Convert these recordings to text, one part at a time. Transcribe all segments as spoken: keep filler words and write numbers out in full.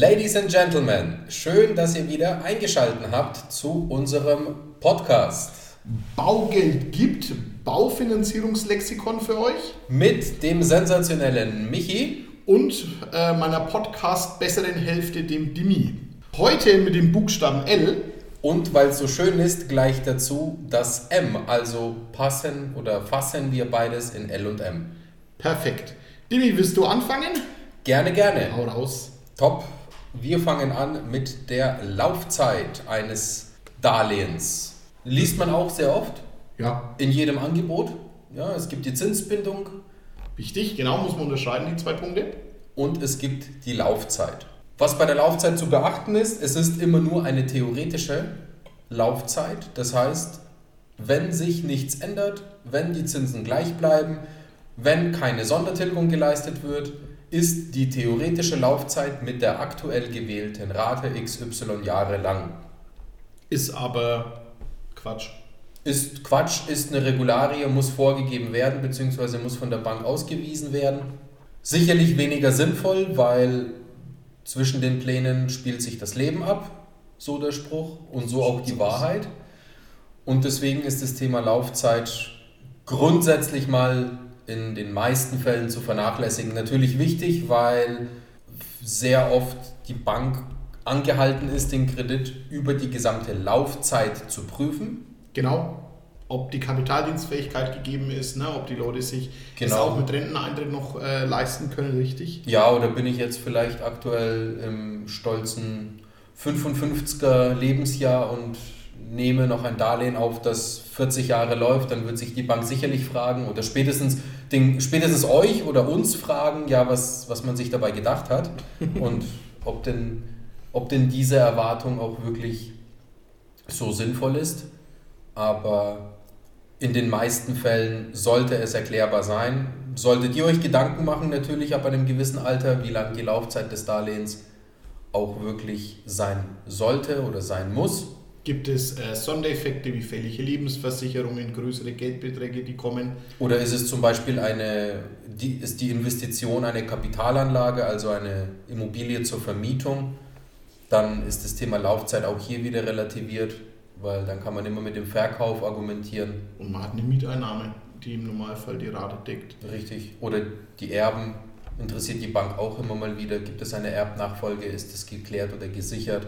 Ladies and Gentlemen, schön, dass ihr wieder eingeschaltet habt zu unserem Podcast. Baugeld gibt, Baufinanzierungslexikon für euch. Mit dem sensationellen Michi. Und äh, meiner Podcast-besseren Hälfte, dem Dimi. Heute mit dem Buchstaben L. Und weil es so schön ist, gleich dazu das M. Also passen oder fassen wir beides in L und M. Perfekt. Dimi, willst du anfangen? Gerne, gerne. Hau raus. Top. Wir fangen an mit der Laufzeit eines Darlehens. Liest man auch sehr oft. Ja. In jedem Angebot. Ja, es gibt die Zinsbindung. Wichtig, genau, muss man unterscheiden, die zwei Punkte. Und es gibt die Laufzeit. Was bei der Laufzeit zu beachten ist, es ist immer nur eine theoretische Laufzeit. Das heißt, wenn sich nichts ändert, wenn die Zinsen gleich bleiben, wenn keine Sondertilgung geleistet wird, ist die theoretische Laufzeit mit der aktuell gewählten Rate X Y Jahre lang. Ist aber Quatsch. Ist Quatsch, ist eine Regularie, muss vorgegeben werden, beziehungsweise muss von der Bank ausgewiesen werden. Sicherlich weniger sinnvoll, weil zwischen den Plänen spielt sich das Leben ab, so der Spruch, und so auch die Wahrheit. Und deswegen ist das Thema Laufzeit grundsätzlich mal in den meisten Fällen zu vernachlässigen. Natürlich wichtig, weil sehr oft die Bank angehalten ist, den Kredit über die gesamte Laufzeit zu prüfen. Genau, ob die Kapitaldienstfähigkeit gegeben ist, ne? Ob die Leute sich genau. Das auch mit Renteneintritt noch äh, leisten können, richtig? Ja, oder bin ich jetzt vielleicht aktuell im stolzen fünfundfünfziger Lebensjahr und nehme noch ein Darlehen auf, das vierzig Jahre läuft, dann wird sich die Bank sicherlich fragen oder spätestens, den, spätestens euch oder uns fragen, ja, was, was man sich dabei gedacht hat und ob denn, ob denn diese Erwartung auch wirklich so sinnvoll ist. Aber in den meisten Fällen sollte es erklärbar sein. Solltet ihr euch Gedanken machen, natürlich ab einem gewissen Alter, wie lang die Laufzeit des Darlehens auch wirklich sein sollte oder sein muss. Gibt es äh, Sondereffekte wie fällige Lebensversicherungen, größere Geldbeträge, die kommen? Oder ist es zum Beispiel eine, die, ist die Investition eine Kapitalanlage, also eine Immobilie zur Vermietung? Dann ist das Thema Laufzeit auch hier wieder relativiert. Weil dann kann man immer mit dem Verkauf argumentieren. Und man hat eine Mieteinnahme, die im Normalfall die Rate deckt. Richtig. Oder die Erben interessiert die Bank auch immer mal wieder. Gibt es eine Erbnachfolge? Ist das geklärt oder gesichert?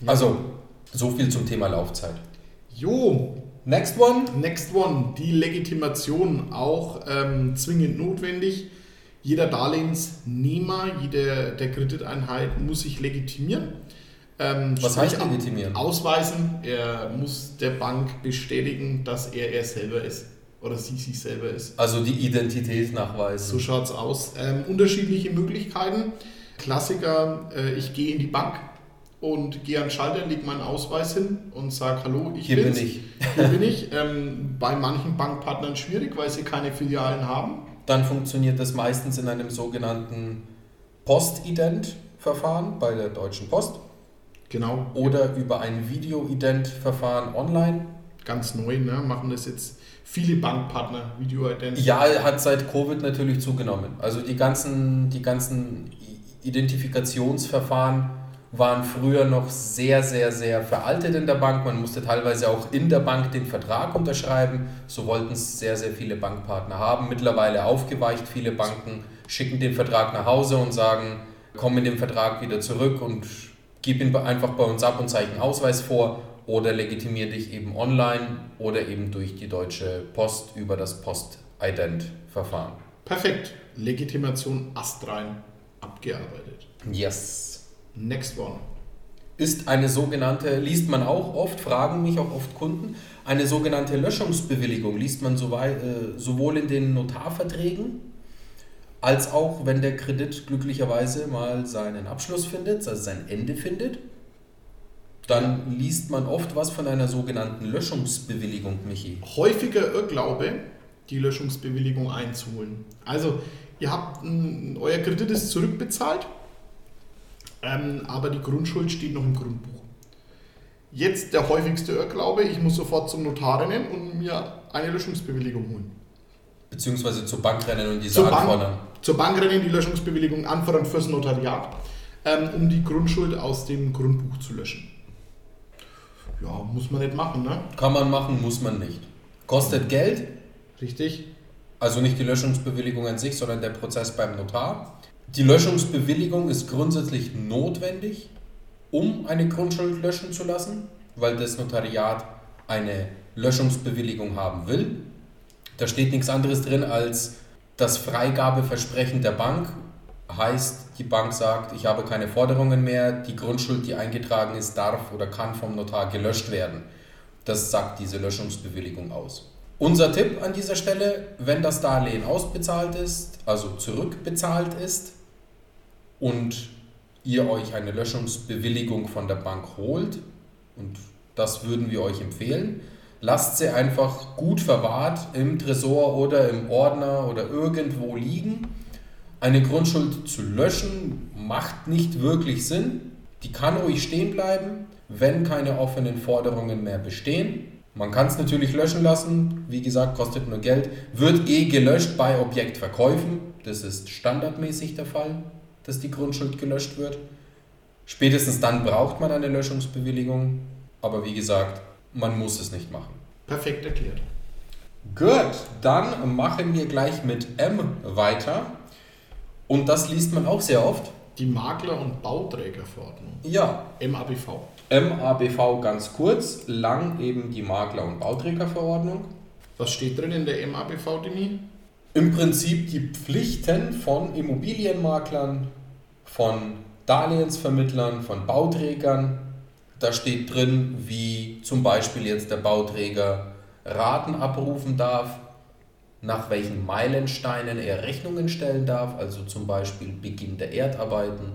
Ja. Also, so viel zum Thema Laufzeit. Jo, next one. Next one. Die Legitimation auch ähm, zwingend notwendig. Jeder Darlehensnehmer, jede der Krediteinheit muss sich legitimieren. Ähm, Was heißt legitimieren? Ausweisen, er muss der Bank bestätigen, dass er er selber ist oder sie sich selber ist. Also die Identität nachweisen. So schaut's aus. Ähm, unterschiedliche Möglichkeiten. Klassiker, äh, ich gehe in die Bank und gehe an den Schalter, lege meinen Ausweis hin und sage, hallo, ich Hier bin's. bin ich. Hier bin ich. Ähm, bei manchen Bankpartnern schwierig, weil sie keine Filialen haben. Dann funktioniert das meistens in einem sogenannten Postident-Verfahren bei der Deutschen Post. Genau. Oder über ein Video-Ident-Verfahren online. Ganz neu, ne? Machen das jetzt viele Bankpartner, Video-Ident. Ja, hat seit Covid natürlich zugenommen. Also die ganzen, die ganzen Identifikationsverfahren waren früher noch sehr, sehr, sehr veraltet in der Bank. Man musste teilweise auch in der Bank den Vertrag unterschreiben. So wollten es sehr, sehr viele Bankpartner haben. Mittlerweile aufgeweicht. Viele Banken schicken den Vertrag nach Hause und sagen, komm mit dem Vertrag wieder zurück und gib ihn einfach bei uns ab und zeichne Ausweis vor oder legitimiere dich eben online oder eben durch die Deutsche Post über das Postident-Verfahren. Perfekt. Legitimation astrein abgearbeitet. Yes. Next one. Ist eine sogenannte, liest man auch oft, fragen mich auch oft Kunden, eine sogenannte Löschungsbewilligung liest man sowohl in den Notarverträgen, als auch, wenn der Kredit glücklicherweise mal seinen Abschluss findet, also sein Ende findet, dann liest man oft was von einer sogenannten Löschungsbewilligung, Michi. Häufiger Irrglaube, die Löschungsbewilligung einzuholen. Also, ihr habt, ein, euer Kredit ist zurückbezahlt, ähm, aber die Grundschuld steht noch im Grundbuch. Jetzt der häufigste Irrglaube, ich muss sofort zum Notar rennen und mir eine Löschungsbewilligung holen. Beziehungsweise zur Bank rennen und diese anfordern. Zur Bank rennen, die Löschungsbewilligung anfordern fürs Notariat. ähm, um die Grundschuld aus dem Grundbuch zu löschen. Ja, muss man nicht machen, ne? Kann man machen, muss man nicht. Kostet Geld. Richtig. Also nicht die Löschungsbewilligung an sich, sondern der Prozess beim Notar. Die Löschungsbewilligung ist grundsätzlich notwendig, um eine Grundschuld löschen zu lassen, weil das Notariat eine Löschungsbewilligung haben will. Da steht nichts anderes drin als das Freigabeversprechen der Bank. Heißt, die Bank sagt, ich habe keine Forderungen mehr, die Grundschuld, die eingetragen ist, darf oder kann vom Notar gelöscht werden. Das sagt diese Löschungsbewilligung aus. Unser Tipp an dieser Stelle, wenn das Darlehen ausbezahlt ist, also zurückbezahlt ist und ihr euch eine Löschungsbewilligung von der Bank holt, und das würden wir euch empfehlen, lasst sie einfach gut verwahrt im Tresor oder im Ordner oder irgendwo liegen. Eine Grundschuld zu löschen macht nicht wirklich Sinn. Die kann ruhig stehen bleiben, wenn keine offenen Forderungen mehr bestehen. Man kann es natürlich löschen lassen, wie gesagt, kostet nur Geld. Wird eh gelöscht bei Objektverkäufen. Das ist standardmäßig der Fall, dass die Grundschuld gelöscht wird. Spätestens dann braucht man eine Löschungsbewilligung. Aber wie gesagt, man muss es nicht machen. Perfekt erklärt. Gut, dann machen wir gleich mit M weiter. Und das liest man auch sehr oft. Die Makler- und Bauträgerverordnung. Ja. M A B V. M A B V ganz kurz, lang eben die Makler- und Bauträgerverordnung. Was steht drin in der M A B V, Dini? Im Prinzip die Pflichten von Immobilienmaklern, von Darlehensvermittlern, von Bauträgern. Da steht drin, wie zum Beispiel jetzt der Bauträger Raten abrufen darf, nach welchen Meilensteinen er Rechnungen stellen darf, also zum Beispiel Beginn der Erdarbeiten,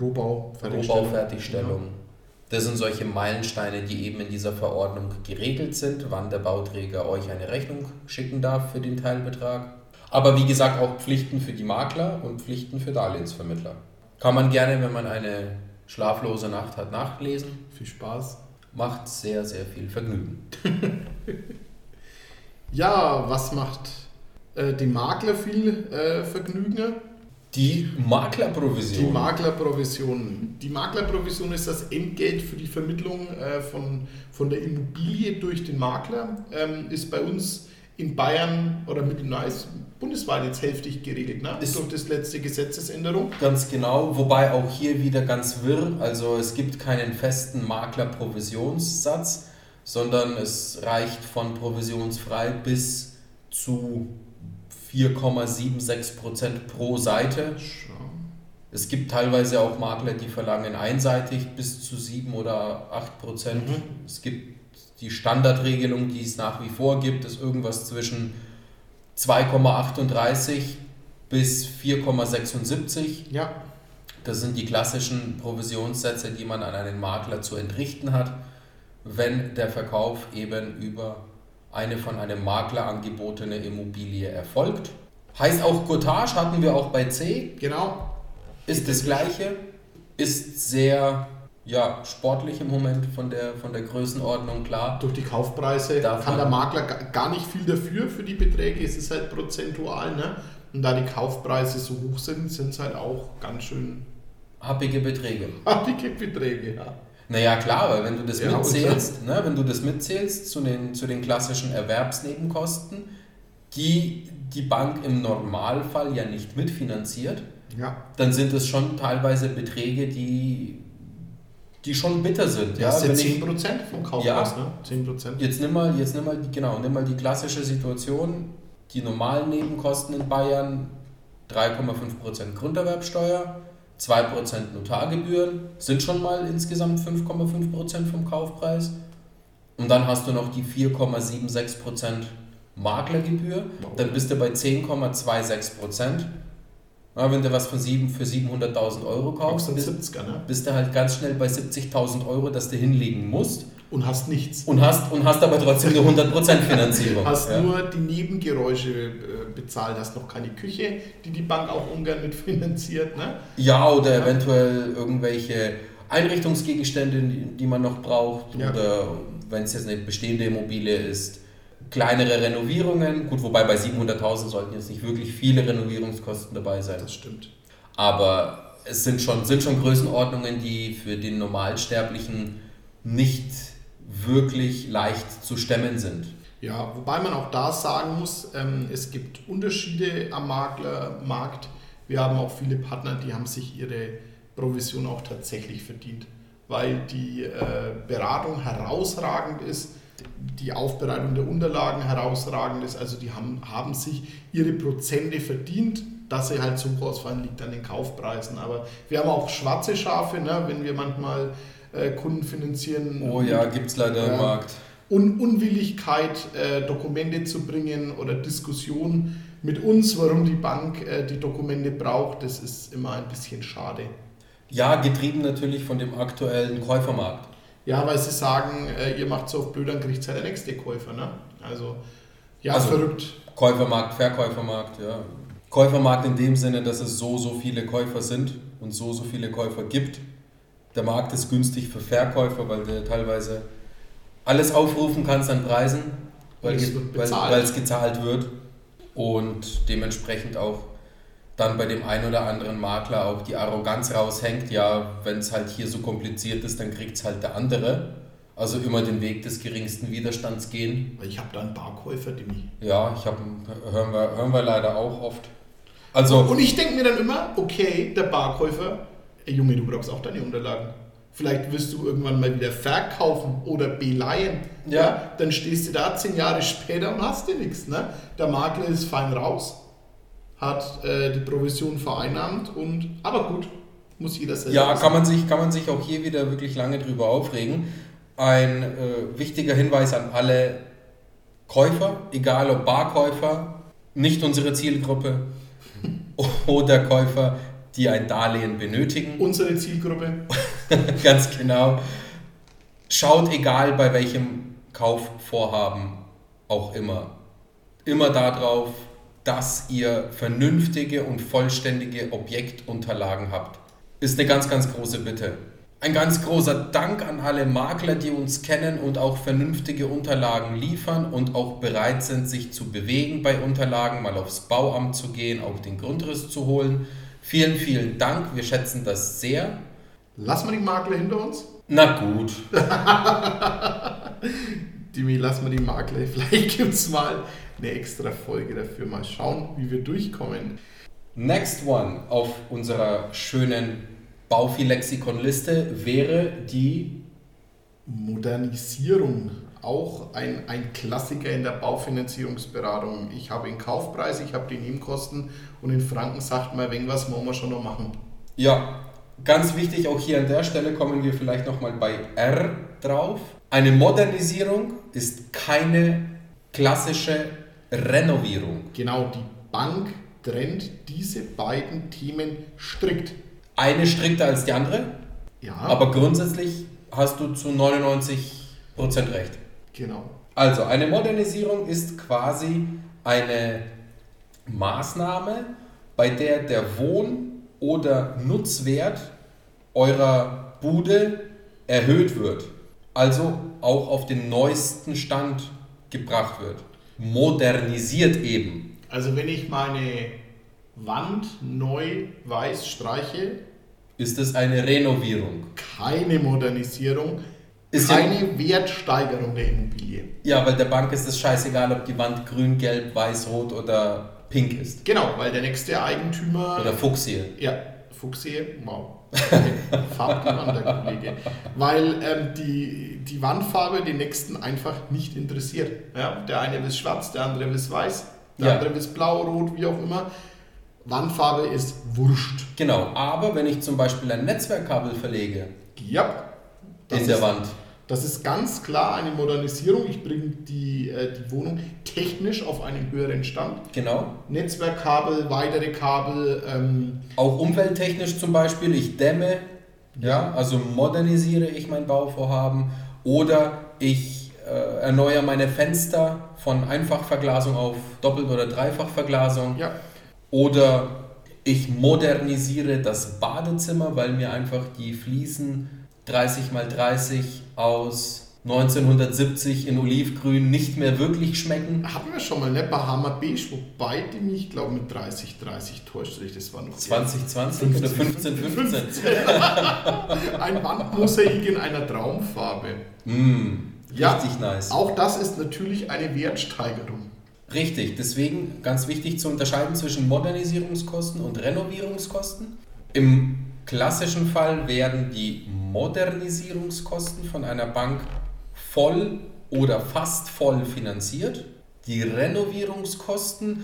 Rohbau, Fertigstellung. Rohbau, Fertigstellung. Ja. Das sind solche Meilensteine, die eben in dieser Verordnung geregelt sind, wann der Bauträger euch eine Rechnung schicken darf für den Teilbetrag. Aber wie gesagt, auch Pflichten für die Makler und Pflichten für Darlehensvermittler. Kann man gerne, wenn man eine schlaflose Nacht hat, nachlesen. Viel Spaß. Macht sehr, sehr viel Vergnügen. Ja, was macht äh, die Makler viel äh, Vergnügen? Die Maklerprovision. Die Maklerprovision. Die Maklerprovision ist das Entgelt für die Vermittlung äh, von, von der Immobilie durch den Makler. Ähm, ist bei uns in Bayern oder mit dem Neis bundesweit jetzt hälftig geregelt, ne? Ist durch das letzte Gesetzesänderung. Ganz genau, wobei auch hier wieder ganz wirr. Also es gibt keinen festen Maklerprovisionssatz, sondern es reicht von provisionsfrei bis zu vier Komma sechsundsiebzig Prozent pro Seite. Es gibt teilweise auch Makler, die verlangen einseitig bis zu sieben oder acht Prozent. Mhm. Es gibt die Standardregelung, die es nach wie vor gibt, ist irgendwas zwischen zwei Komma achtunddreißig bis vier Komma sechsundsiebzig. Ja. Das sind die klassischen Provisionssätze, die man an einen Makler zu entrichten hat, wenn der Verkauf eben über eine von einem Makler angebotene Immobilie erfolgt. Heißt auch Cottage, hatten wir auch bei C. Genau. Ist das Gleiche, ist sehr ja, sportlich im Moment von der, von der Größenordnung, klar. Durch die Kaufpreise kann der Makler gar nicht viel dafür, für die Beträge, es ist halt prozentual, ne? Und da die Kaufpreise so hoch sind, sind es halt auch ganz schön... Happige Beträge. Happige Beträge, ja. Naja, klar, weil wenn du das ja, mitzählst, ne, wenn du das mitzählst zu den, zu den klassischen Erwerbsnebenkosten, die die Bank im Normalfall ja nicht mitfinanziert, ja, dann sind es schon teilweise Beträge, die, die schon bitter sind. Ja, das sind zehn Prozent vom Kaufpreis, ja, ne? zehn Prozent. Jetzt nimm mal, jetzt nimm mal, genau, nimm mal die klassische Situation, die normalen Nebenkosten in Bayern, drei Komma fünf Prozent Grunderwerbsteuer, zwei Prozent Notargebühren sind schon mal insgesamt fünf Komma fünf Prozent vom Kaufpreis. Und dann hast du noch die vier Komma sechsundsiebzig Prozent Maklergebühr. Wow. Dann bist du bei zehn Komma sechsundzwanzig Prozent. Na, wenn du was für, sieben, für siebenhunderttausend Euro kaufst, bist, siebziger, ne? Bist du halt ganz schnell bei siebzigtausend Euro, dass du hinlegen musst. Und hast nichts. Und hast, und hast aber trotzdem eine hundert Prozent Finanzierung. Hast ja. Nur die Nebengeräusche bezahlt, hast noch keine Küche, die die Bank auch ungern mitfinanziert, ne? Ja, oder ja. Eventuell irgendwelche Einrichtungsgegenstände, die man noch braucht. Ja. Oder wenn es jetzt eine bestehende Immobilie ist, kleinere Renovierungen. Gut, wobei bei siebenhunderttausend sollten jetzt nicht wirklich viele Renovierungskosten dabei sein. Das stimmt. Aber es sind schon, sind schon Größenordnungen, die für den Normalsterblichen nicht wirklich leicht zu stemmen sind. Ja, wobei man auch da sagen muss, ähm, es gibt Unterschiede am Maklermarkt. Wir haben auch viele Partner, die haben sich ihre Provision auch tatsächlich verdient, weil die äh, Beratung herausragend ist, die Aufbereitung der Unterlagen herausragend ist. Also die haben, haben sich ihre Prozente verdient, dass sie halt so ausfallen, liegt an den Kaufpreisen. Aber wir haben auch schwarze Schafe, ne? Wenn wir manchmal äh, Kunden finanzieren. Oh ja, gibt es leider äh, im Markt. Un- Unwilligkeit, äh, Dokumente zu bringen oder Diskussion mit uns, warum die Bank äh, die Dokumente braucht, das ist immer ein bisschen schade. Ja, getrieben natürlich von dem aktuellen Käufermarkt. Ja, weil sie sagen, äh, ihr macht so auf blöd, dann kriegt es halt der nächste Käufer, ne? Also, ja, also, verrückt. Käufermarkt, Verkäufermarkt, ja. Käufermarkt in dem Sinne, dass es so, so viele Käufer sind und so, so viele Käufer gibt. Der Markt ist günstig für Verkäufer, weil der teilweise alles aufrufen kannst an Preisen, weil es ge- gezahlt wird und dementsprechend auch dann bei dem einen oder anderen Makler auch die Arroganz raushängt, ja, wenn es halt hier so kompliziert ist, dann kriegt es halt der andere. Also immer den Weg des geringsten Widerstands gehen. Ich habe da einen Barkäufer, Dimi. Ja, ich hab, hören, wir, hören wir leider auch oft. Also, und ich denke mir dann immer, okay, der Barkäufer, ey Junge, du brauchst auch deine Unterlagen. Vielleicht wirst du irgendwann mal wieder verkaufen oder beleihen. Ja. Ja, dann stehst du da zehn Jahre später und hast dir nichts. Ne? Der Makler ist fein raus, hat äh, die Provision vereinnahmt, und aber gut, muss jeder selber. Ja, kann man, sich, kann man sich auch hier wieder wirklich lange drüber aufregen. Ein äh, wichtiger Hinweis an alle Käufer, egal ob Barkäufer, nicht unsere Zielgruppe, oder Käufer, die ein Darlehen benötigen. Unsere Zielgruppe. Ganz genau. Schaut, egal bei welchem Kaufvorhaben auch immer, immer darauf, dass ihr vernünftige und vollständige Objektunterlagen habt. Ist eine ganz, ganz große Bitte. Ein ganz großer Dank an alle Makler, die uns kennen und auch vernünftige Unterlagen liefern und auch bereit sind, sich zu bewegen bei Unterlagen, mal aufs Bauamt zu gehen, auch den Grundriss zu holen. Vielen, vielen Dank. Wir schätzen das sehr. Lassen wir die Makler hinter uns? Na gut. Dimi, lassen wir die Makler. Vielleicht gibt es mal eine extra Folge dafür. Mal schauen, wie wir durchkommen. Next one auf unserer schönen Baufi-Lexikon-Liste wäre die Modernisierung. Auch ein, ein Klassiker in der Baufinanzierungsberatung. Ich habe den Kaufpreis, ich habe die Nebenkosten, und in Franken sagt man, wenn was wollen wir schon noch machen. Ja, ganz wichtig, auch hier an der Stelle kommen wir vielleicht nochmal bei R drauf. Eine Modernisierung ist keine klassische Renovierung. Genau, die Bank trennt diese beiden Themen strikt. Eine strikter als die andere, ja. Aber grundsätzlich hast du zu neunundneunzig Prozent recht. Genau. Also eine Modernisierung ist quasi eine Maßnahme, bei der der Wohn- oder Nutzwert eurer Bude erhöht wird. Also auch auf den neuesten Stand gebracht wird. Modernisiert eben. Also wenn ich meine Wand neu weiß streiche, ist es eine Renovierung. Keine Modernisierung. Ist keine ja, Wertsteigerung der Immobilie. Ja, weil der Bank ist es scheißegal, ob die Wand grün, gelb, weiß, rot oder pink ist. Genau, weil der nächste Eigentümer... Oder Fuchsie. Ja, Fuchsie, wow. Farbgewand, der Kollege. Weil ähm, die, die Wandfarbe den nächsten einfach nicht interessiert. Ja, der eine will schwarz, der andere will weiß, der ja. andere will blau, rot, wie auch immer. Wandfarbe ist wurscht. Genau, aber wenn ich zum Beispiel ein Netzwerkkabel verlege... Ja. Das in der ist, Wand. Das ist ganz klar eine Modernisierung. Ich bringe die, äh, die Wohnung technisch auf einen höheren Stand. Genau. Netzwerkkabel, weitere Kabel. Ähm, Auch umwelttechnisch zum Beispiel. Ich dämme, ja, also modernisiere ich mein Bauvorhaben. Oder ich äh, erneuere meine Fenster von Einfachverglasung auf Doppelt- oder Dreifachverglasung. Ja. Oder ich modernisiere das Badezimmer, weil mir einfach die Fliesen... dreißig mal dreißig aus neunzehnhundertsiebzig in Olivgrün nicht mehr wirklich schmecken. Hatten wir schon mal, ne? Bahama Beige, wobei die mich, ich glaube, mit dreißig dreißig täuscht. Das war noch zwanzig zwanzig oder fünfzehn fünfzehn. Ein Wandmosaik in einer Traumfarbe. Mm, ja, richtig nice. Auch das ist natürlich eine Wertsteigerung. Richtig, deswegen ganz wichtig zu unterscheiden zwischen Modernisierungskosten und Renovierungskosten. Im klassischen Fall werden die Modernisierungskosten von einer Bank voll oder fast voll finanziert. Die Renovierungskosten,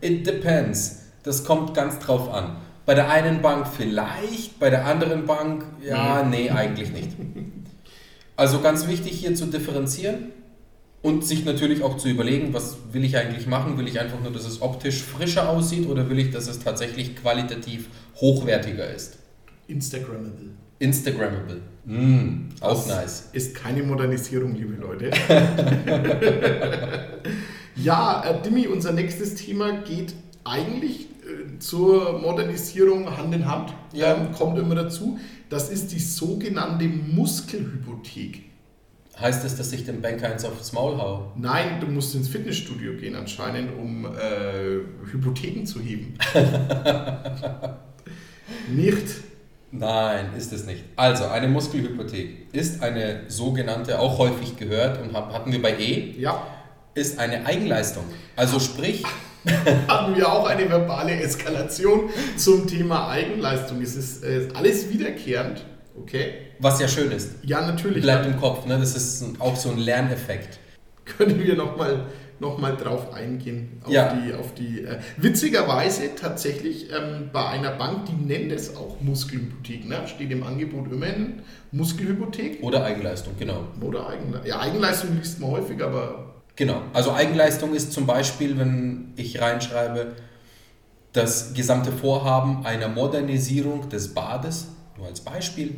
it depends. Das kommt ganz drauf an. Bei der einen Bank vielleicht, bei der anderen Bank, ja, nee, eigentlich nicht. Also ganz wichtig hier zu differenzieren und sich natürlich auch zu überlegen, was will ich eigentlich machen? Will ich einfach nur, dass es optisch frischer aussieht oder will ich, dass es tatsächlich qualitativ hochwertiger ist? Instagrammable. Instagrammable. Mm, auch das nice. Ist keine Modernisierung, liebe Leute. Ja, äh, Dimi, unser nächstes Thema geht eigentlich äh, zur Modernisierung Hand in Hand. Ja. Ähm, kommt immer dazu. Das ist die sogenannte Muskelhypothek. Heißt das, dass ich dem Banker eins aufs Maul hau? Nein, du musst ins Fitnessstudio gehen anscheinend, um äh, Hypotheken zu heben. Nicht? Nein, ist es nicht. Also, eine Muskelhypothek ist eine sogenannte, auch häufig gehört und hatten wir bei E, ja, ist eine Eigenleistung. Also sprich... hatten wir auch eine verbale Eskalation zum Thema Eigenleistung. Es ist äh, alles wiederkehrend. Okay. Was ja schön ist. Ja, natürlich. Bleibt im Kopf, ne? Das ist auch so ein Lerneffekt. Können wir nochmal noch mal drauf eingehen? Auf ja. Die, auf die, äh, witzigerweise tatsächlich ähm, bei einer Bank, die nennt es auch Muskelhypothek, ne? Steht im Angebot immerhin Muskelhypothek. Oder Eigenleistung, genau. Oder Eigenleistung. Ja, Eigenleistung liest man häufig, aber... Genau, also Eigenleistung ist zum Beispiel, wenn ich reinschreibe, das gesamte Vorhaben einer Modernisierung des Bades, nur als Beispiel,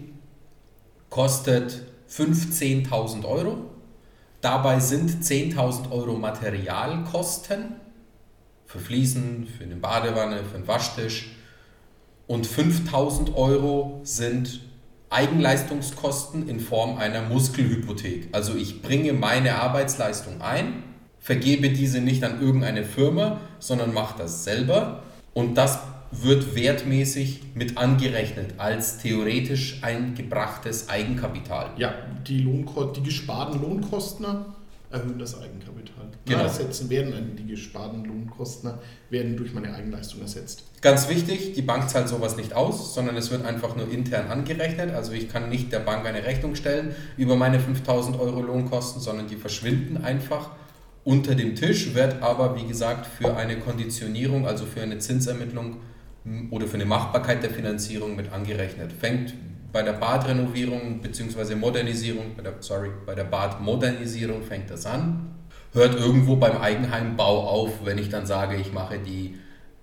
kostet fünfzehntausend Euro. Dabei sind zehntausend Euro Materialkosten für Fliesen, für eine Badewanne, für einen Waschtisch und fünftausend Euro sind Eigenleistungskosten in Form einer Muskelhypothek. Also ich bringe meine Arbeitsleistung ein, vergebe diese nicht an irgendeine Firma, sondern mache das selber und das wird wertmäßig mit angerechnet als theoretisch eingebrachtes Eigenkapital. Ja, die, Lohnko- die gesparten Lohnkosten erhöhen das Eigenkapital. Genau. Na, ersetzen werden die gesparten Lohnkosten werden durch meine Eigenleistung ersetzt. Ganz wichtig, die Bank zahlt sowas nicht aus, sondern es wird einfach nur intern angerechnet. Also ich kann nicht der Bank eine Rechnung stellen über meine fünftausend Euro Lohnkosten, sondern die verschwinden einfach unter dem Tisch, wird aber, wie gesagt, für eine Konditionierung, also für eine Zinsermittlung oder für eine Machbarkeit der Finanzierung mit angerechnet. Fängt bei der Badrenovierung bzw. Modernisierung, bei der, sorry, bei der Badmodernisierung fängt das an, hört irgendwo beim Eigenheimbau auf, wenn ich dann sage, ich mache die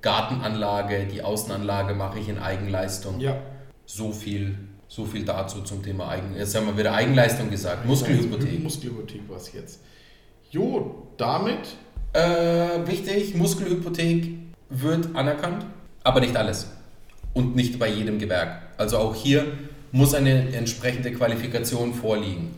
Gartenanlage, die Außenanlage mache ich in Eigenleistung. Ja. So viel, so viel dazu zum Thema Eigen. Jetzt haben wir wieder Eigenleistung gesagt, Muskelhypothek. Muskelhypothek war es jetzt. Jo, damit? Äh, wichtig, Muskelhypothek wird anerkannt. Aber nicht alles und nicht bei jedem Gewerk. Also auch hier muss eine entsprechende Qualifikation vorliegen.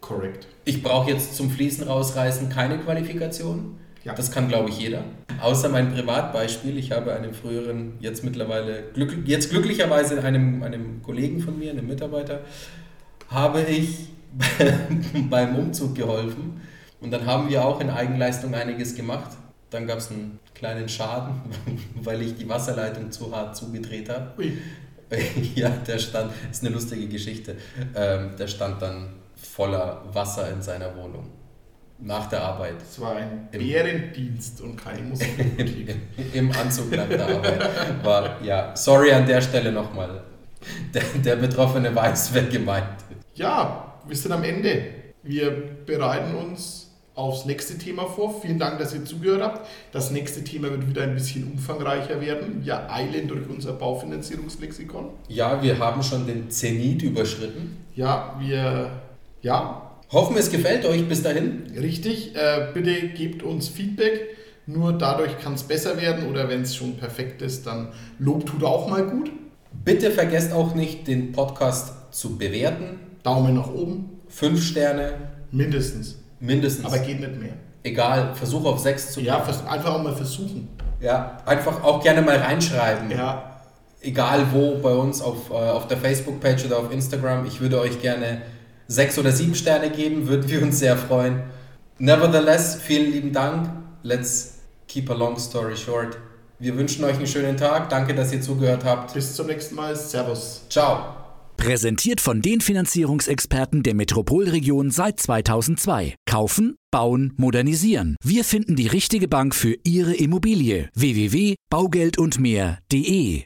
Korrekt. Ich brauche jetzt zum Fließen rausreißen keine Qualifikation. Ja. Das kann, glaube ich, jeder. Außer mein Privatbeispiel. Ich habe einem früheren, jetzt mittlerweile, glück, jetzt glücklicherweise einem, einem Kollegen von mir, einem Mitarbeiter, habe ich beim Umzug geholfen. Und dann haben wir auch in Eigenleistung einiges gemacht. Dann gab es einen kleinen Schaden, weil ich die Wasserleitung zu hart zugedreht habe. Ja, der stand, ist eine lustige Geschichte, ähm, der stand dann voller Wasser in seiner Wohnung. Nach der Arbeit. Es war ein Im, Bärendienst und keine Muskelhypothek. Im, im Anzug nach der Arbeit. War, ja, sorry an der Stelle nochmal. Der, der Betroffene weiß, wer gemeint ist. Ja, wir sind am Ende. Wir bereiten uns aufs nächste Thema vor. Vielen Dank, dass ihr zugehört habt. Das nächste Thema wird wieder ein bisschen umfangreicher werden. Wir eilen durch unser Baufinanzierungslexikon. Ja, wir haben schon den Zenit überschritten. Ja, wir... Ja. Hoffen, es gefällt euch bis dahin. Richtig. Äh, bitte gebt uns Feedback. Nur dadurch kann es besser werden. Oder wenn es schon perfekt ist, dann Lob tut auch mal gut. Bitte vergesst auch nicht, den Podcast zu bewerten. Daumen nach oben. Fünf Sterne. Mindestens. Mindestens. Aber geht nicht mehr. Egal, versuch auf sechs zu gehen. Ja, einfach auch mal versuchen. Ja, einfach auch gerne mal reinschreiben. Ja. Egal wo, bei uns auf, äh, auf der Facebook-Page oder auf Instagram. Ich würde euch gerne sechs oder sieben Sterne geben, würden wir uns sehr freuen. Nevertheless, vielen lieben Dank. Let's keep a long story short. Wir wünschen euch einen schönen Tag. Danke, dass ihr zugehört habt. Bis zum nächsten Mal. Servus. Ciao. Präsentiert von den Finanzierungsexperten der Metropolregion seit zweitausendzwei. Kaufen, bauen, modernisieren. Wir finden die richtige Bank für Ihre Immobilie. w w w punkt baugeld und mehr punkt de